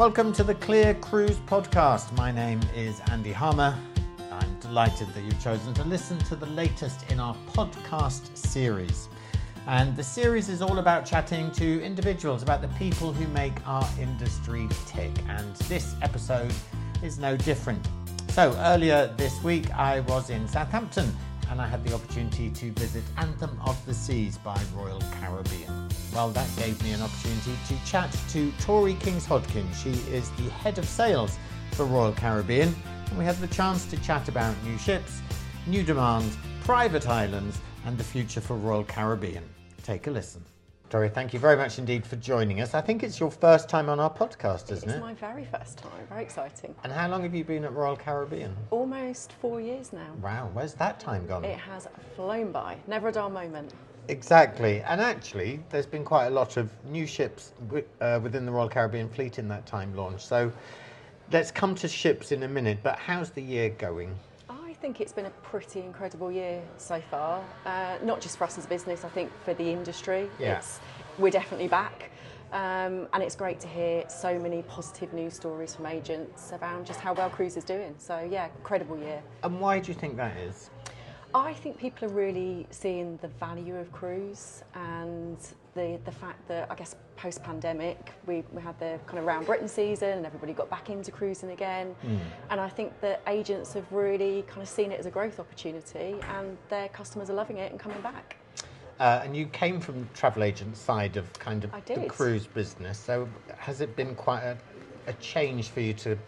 Welcome to the Clear Cruise podcast. My name is Andy Harmer. I'm delighted that you've chosen to listen to the latest in our podcast series. And the series is all about chatting to individuals about the people who make our industry tick. And this episode is no different. So earlier this week, I was in Southampton and I had the opportunity to visit Anthem of the Seas by Royal Caribbean. Well, that gave me an opportunity to chat to Tori Kings-Hodgkin. She is the head of sales for Royal Caribbean, and we had the chance to chat about new ships, new demand, private islands, and the future for Royal Caribbean. Take a listen. Tori, thank you very much indeed for joining us. I think it's your first time on our podcast, isn't it? It's my very first time. Very exciting. And how long have you been at Royal Caribbean? Almost 4 years now. Wow, where's that time gone? It has flown by. Never a dull moment. Exactly. And actually, there's been quite a lot of new ships within the Royal Caribbean fleet in that time launch. So let's come to ships in a minute, but how's the year going? I think it's been a pretty incredible year so far, not just for us as a business, I think for the industry. Yeah. We're definitely back, and it's great to hear so many positive news stories from agents around just how well cruise is doing. So yeah, incredible year. And why do you think that is? I think people are really seeing the value of cruise and the fact that, I guess, post-pandemic, we had the kind of round Britain season and everybody got back into cruising again. Mm. And I think that agents have really kind of seen it as a growth opportunity and their customers are loving it and coming back. And you came from the travel agent side of kind of the cruise business. So has it been quite a change for you to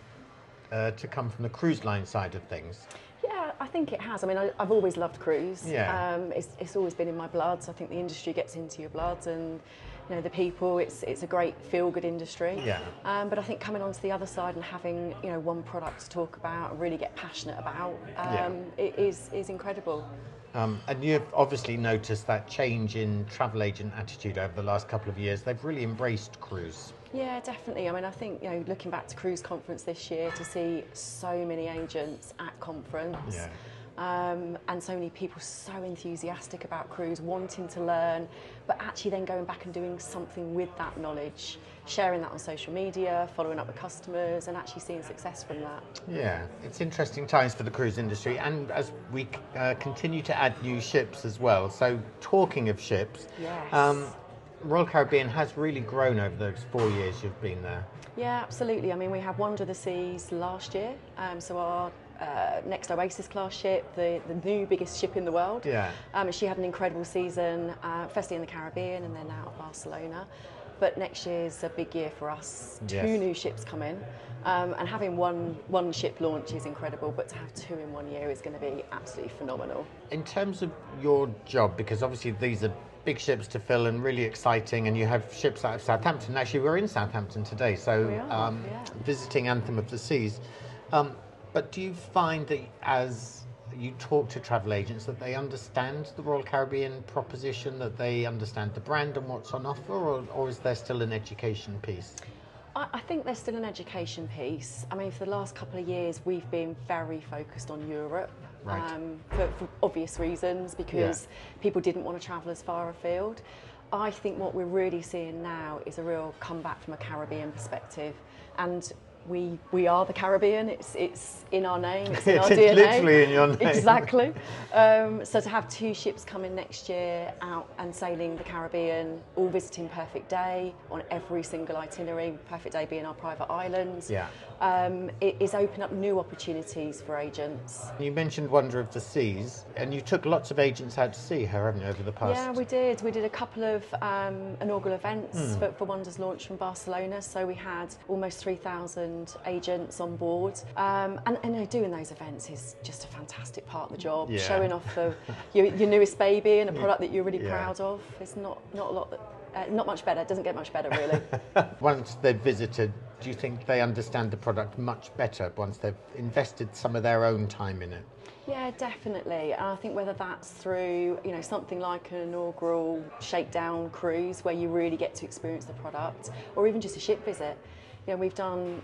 come from the cruise line side of things? Yeah, I think it has. I mean, I've always loved cruise. Yeah. It's always been in my blood. So I think the industry gets into your blood and, you know, the people, it's a great feel-good industry. Yeah. But I think coming onto the other side and having, you know, one product to talk about and really get passionate about, it is incredible. And you've obviously noticed that change in travel agent attitude over the last couple of years. They've really embraced cruise. Yeah, definitely. I mean, I think, you know, looking back to Cruise Conference this year, to see so many agents at conference, yeah. And so many people so enthusiastic about cruise, wanting to learn, but actually then going back and doing something with that knowledge, sharing that on social media, following up with customers, and actually seeing success from that. Yeah, it's interesting times for the cruise industry, and as we continue to add new ships as well. So, talking of ships, yes. Royal Caribbean has really grown over those 4 years you've been there. Yeah, absolutely. I mean, we had Wonder of the Seas last year, so our next Oasis-class ship, the new biggest ship in the world. Yeah. She had an incredible season, firstly in the Caribbean and then out of Barcelona. But next year's a big year for us. Yes. Two new ships come in, and having one ship launch is incredible, but to have two in 1 year is going to be absolutely phenomenal. In terms of your job, because obviously these are big ships to fill and really exciting, and you have ships out of Southampton. Actually, we're in Southampton today, so we are, yeah. Visiting Anthem of the Seas. But do you find that as you talk to travel agents that they understand the Royal Caribbean proposition, that they understand the brand and what's on offer, or is there still an education piece? I think there's still an education piece. I mean, for the last couple of years, we've been very focused on Europe. Right. For obvious reasons, because people didn't want to travel as far afield. I think what we're really seeing now is a real comeback from a Caribbean perspective, and we are the Caribbean. It's in our name. It's in our DNA. Literally in your name. Exactly. So to have two ships coming next year out and sailing the Caribbean, all visiting Perfect Day on every single itinerary, Perfect Day being our private islands, it is opened up new opportunities for agents. You mentioned Wonder of the Seas, and you took lots of agents out to see her, haven't you, over the past? Yeah, we did. We did a couple of inaugural events for Wonder's launch from Barcelona, so we had almost 3,000 agents on board, and doing those events is just a fantastic part of the job. Yeah. Showing off your newest baby and a product that you're really proud of. It's not a lot that, not much better. It doesn't get much better, really. Once they've visited, do you think they understand the product much better once they've invested some of their own time in it? Yeah, definitely. And I think whether that's through, you know, something like an inaugural shakedown cruise where you really get to experience the product, or even just a ship visit. Yeah, we've done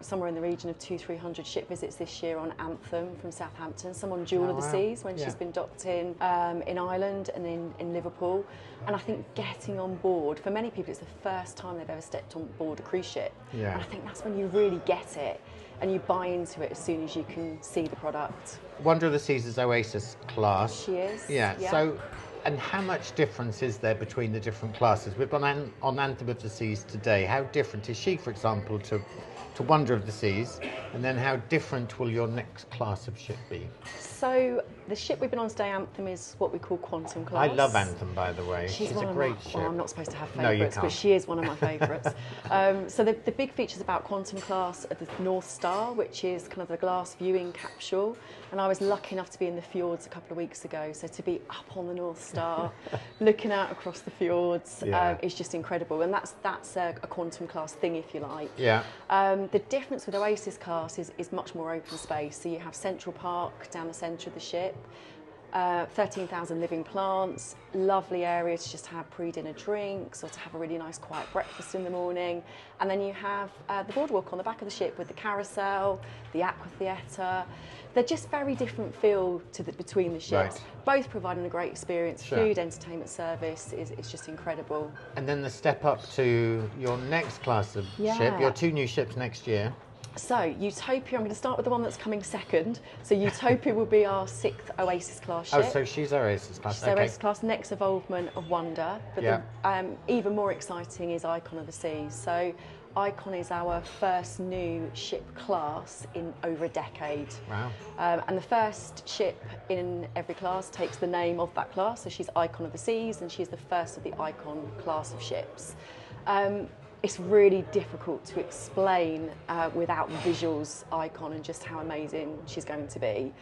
somewhere in the region of 200-300 ship visits this year on Anthem from Southampton, some on Jewel of the Seas when she's been docked in Ireland and in Liverpool. And I think getting on board, for many people, it's the first time they've ever stepped on board a cruise ship. Yeah. And I think that's when you really get it and you buy into it as soon as you can see the product. Wonder of the Seas is Oasis class. She is. Yeah, yeah. So, and how much difference is there between the different classes? We've gone on Anthem of the Seas today. How different is she, for example, to Wonder of the Seas? And then how different will your next class of ship be? So the ship we've been on today, Anthem, is what we call Quantum Class. I love Anthem, by the way. She's a great ship. Well, I'm not supposed to have favourites, no, you can't. But she is one of my favourites. So the big features about Quantum Class are the North Star, which is kind of the glass viewing capsule. And I was lucky enough to be in the Fjords a couple of weeks ago. So to be up on the North Star, looking out across the Fjords, is just incredible. And that's a Quantum Class thing, if you like. Yeah. The difference with Oasis class is much more open space. So you have Central Park down the centre of the ship, 13,000 living plants, lovely area to just have pre-dinner drinks or to have a really nice quiet breakfast in the morning. And then you have the boardwalk on the back of the ship with the carousel, the aqua theatre. They're just very different feel to between the ships, both providing a great experience. Sure. Food, entertainment service is just incredible. And then the step up to your next class of ship, your two new ships next year. So Utopia, I'm going to start with the one that's coming second. So Utopia will be our 6th Oasis class ship. Oh, so she's Oasis class. She's Oasis class, next involvement of Wonder. But the even more exciting is Icon of the Seas. So Icon is our first new ship class in over a decade. Wow. And the first ship in every class takes the name of that class. So she's Icon of the Seas and she's the first of the Icon class of ships. It's really difficult to explain without visuals, Icon, and just how amazing she's going to be.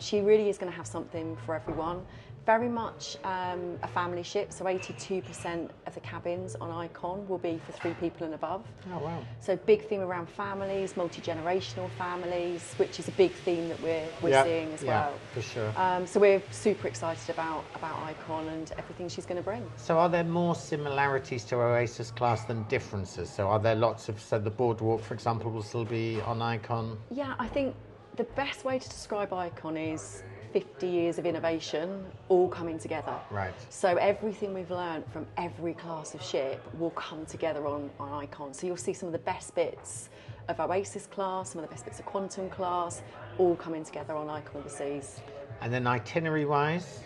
She really is going to have something for everyone. Very much a family ship, so 82% of the cabins on Icon will be for 3 people and above. Oh, wow. So big theme around families, multi-generational families, which is a big theme that we're seeing as well. Yeah, for sure. So we're super excited about Icon and everything she's going to bring. So are there more similarities to Oasis class than differences? So are there lots of, so the boardwalk, for example, will still be on Icon? Yeah, I think the best way to describe Icon is 50 years of innovation all coming together. Right. So everything we've learned from every class of ship will come together on Icon. So you'll see some of the best bits of Oasis class, some of the best bits of Quantum class, all coming together on Icon of the Seas. And then itinerary-wise?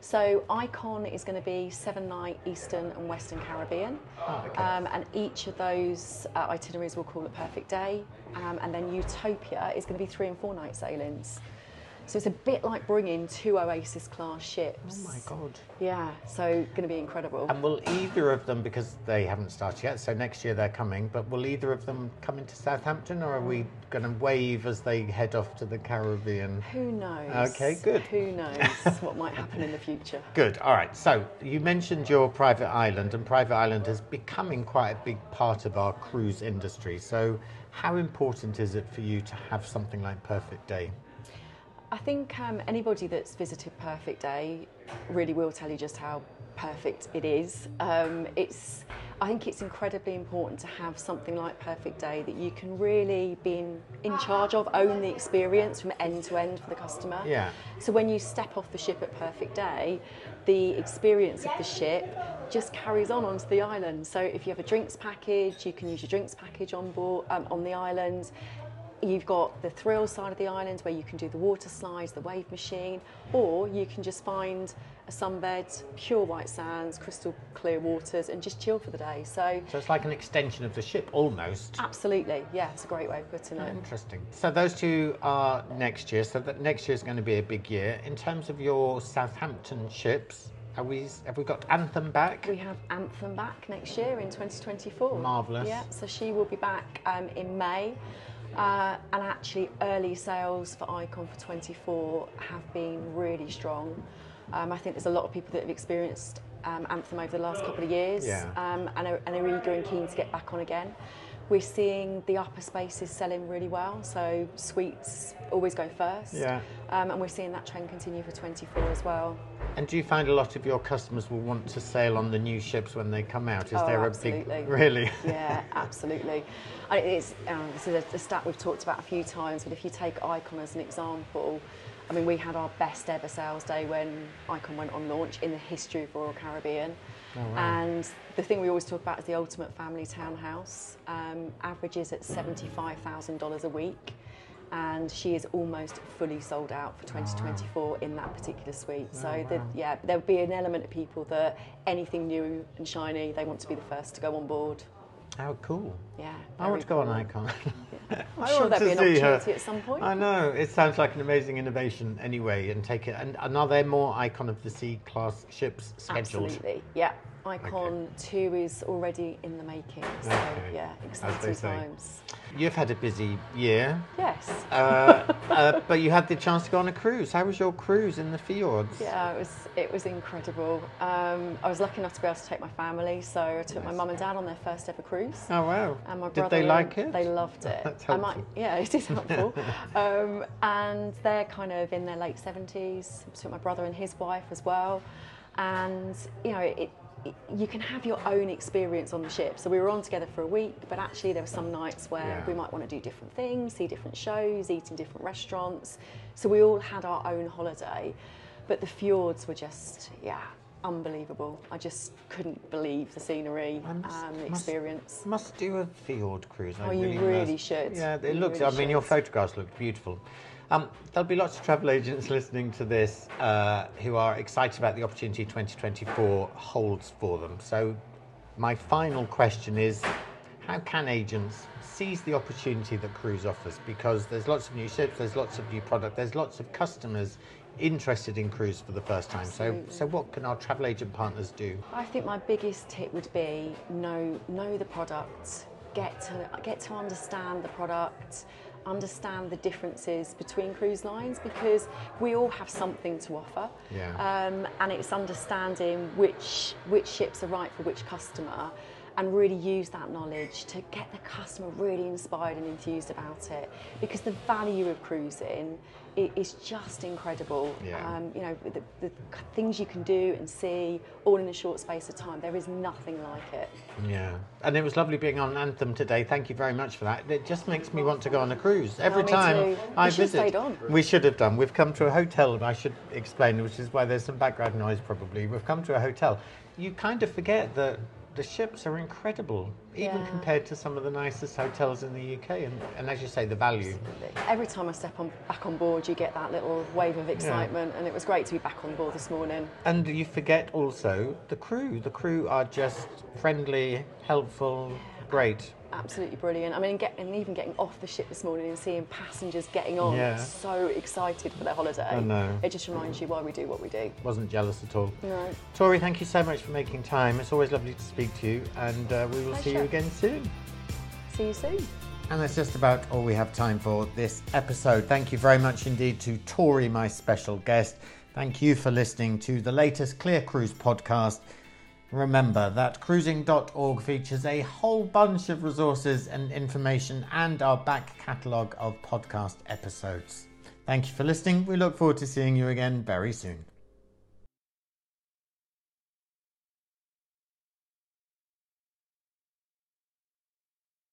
So Icon is going to be 7-night Eastern and Western Caribbean. Oh, okay. And each of those itineraries we'll call a Perfect Day. And then Utopia is going to be 3- and 4-night sailings. So it's a bit like bringing 2 Oasis-class ships. Oh, my God. Yeah, so going to be incredible. And will either of them, because they haven't started yet, so next year they're coming, but will either of them come into Southampton, or are we going to wave as they head off to the Caribbean? Who knows? Okay, good. Who knows what might happen in the future. Good. All right, so you mentioned your private island, and private island is becoming quite a big part of our cruise industry. So how important is it for you to have something like Perfect Day? I think anybody that's visited Perfect Day really will tell you just how perfect it is. I think it's incredibly important to have something like Perfect Day that you can really be in charge of, own the experience from end to end for the customer. Yeah. So when you step off the ship at Perfect Day, the experience of the ship just carries on onto the island. So if you have a drinks package, you can use your drinks package on board on the island. You've got the thrill side of the island where you can do the water slides, the wave machine, or you can just find a sunbed, pure white sands, crystal clear waters, and just chill for the day. So it's like an extension of the ship almost. Absolutely, yeah, it's a great way of putting it. Interesting. So those two are next year, so that next year is going to be a big year. In terms of your Southampton ships, have we got Anthem back? We have Anthem back next year in 2024. Marvellous. Yeah, so she will be back in May. And actually early sales for Icon for 24 have been really strong. I think there's a lot of people that have experienced Anthem over the last couple of years and are eager and keen to get back on again. We're seeing the upper spaces selling really well, so suites always go first. Yeah. And we're seeing that trend continue for 24 as well. And do you find a lot of your customers will want to sail on the new ships when they come out? Is there absolutely. A big... Really? Yeah, absolutely. And it's, this is a stat we've talked about a few times, but if you take Icon as an example, I mean, we had our best ever sales day when Icon went on launch in the history of Royal Caribbean. Oh, wow. And the thing we always talk about is the ultimate family townhouse. Averages at $75,000 a week. And she is almost fully sold out for 2024 in that particular suite. Oh, so, yeah, there'll be an element of people that anything new and shiny, they want to be the first to go on board. How cool. Yeah. I want to go on Icon. Yeah. I'm sure there'll be an opportunity at some point. I know. It sounds like an amazing innovation anyway. And take it. And are there more Icon of the Sea class ships scheduled? Absolutely. Yeah. Icon 2 is already in the making, so yeah, exciting times. You've had a busy year. Yes. But you had the chance to go on a cruise. How was your cruise in the fjords? Yeah, it was incredible. I was lucky enough to be able to take my family, so I took my mum and dad on their first ever cruise. Oh wow! And my brother. Did they like it? They loved it. That's helpful. Yeah, it is helpful. And they're kind of in their late 70s. I took my brother and his wife as well, and you know it. You can have your own experience on the ship. So we were on together for a week, but actually there were some nights where we might want to do different things, see different shows, eat in different restaurants. So we all had our own holiday, but the fjords were just, unbelievable. I just couldn't believe the scenery and the experience. Must do a fjord cruise. Oh, you really should. Yeah, it looks, I mean, your photographs look beautiful. There'll be lots of travel agents listening to this who are excited about the opportunity 2024 holds for them. So my final question is, how can agents seize the opportunity that cruise offers? Because there's lots of new ships, there's lots of new product, there's lots of customers interested in cruise for the first time. So what can our travel agent partners do? I think my biggest tip would be know the product, get to understand the product, understand the differences between cruise lines, because we all have something to offer. Yeah. And it's understanding which ships are right for which customer, and really use that knowledge to get the customer really inspired and enthused about it, because the value of cruising is just incredible. Yeah. You know, the things you can do and see all in a short space of time, there is nothing like it. Yeah, and it was lovely being on Anthem today. Thank you very much for that. It just makes me want to go on a cruise. Every time I visit, we should have done. We've come to a hotel, and I should explain, which is why there's some background noise probably. We've come to a hotel. You kind of forget that the ships are incredible, even compared to some of the nicest hotels in the UK, and as you say, the value. Absolutely. Every time I step back on board, you get that little wave of excitement, and it was great to be back on board this morning. And you forget also the crew. The crew are just friendly, helpful, great. Absolutely brilliant. I mean, and even getting off the ship this morning and seeing passengers getting on, so excited for their holiday. I know. It just reminds you why we do what we do. Wasn't jealous at all. No. Tori, thank you so much for making time. It's always lovely to speak to you, and we will see you again soon. See you soon. And that's just about all we have time for this episode. Thank you very much indeed to Tori, my special guest. Thank you for listening to the latest Clear Cruise podcast. Remember that cruising.org features a whole bunch of resources and information, and our back catalogue of podcast episodes. Thank you for listening. We look forward to seeing you again very soon.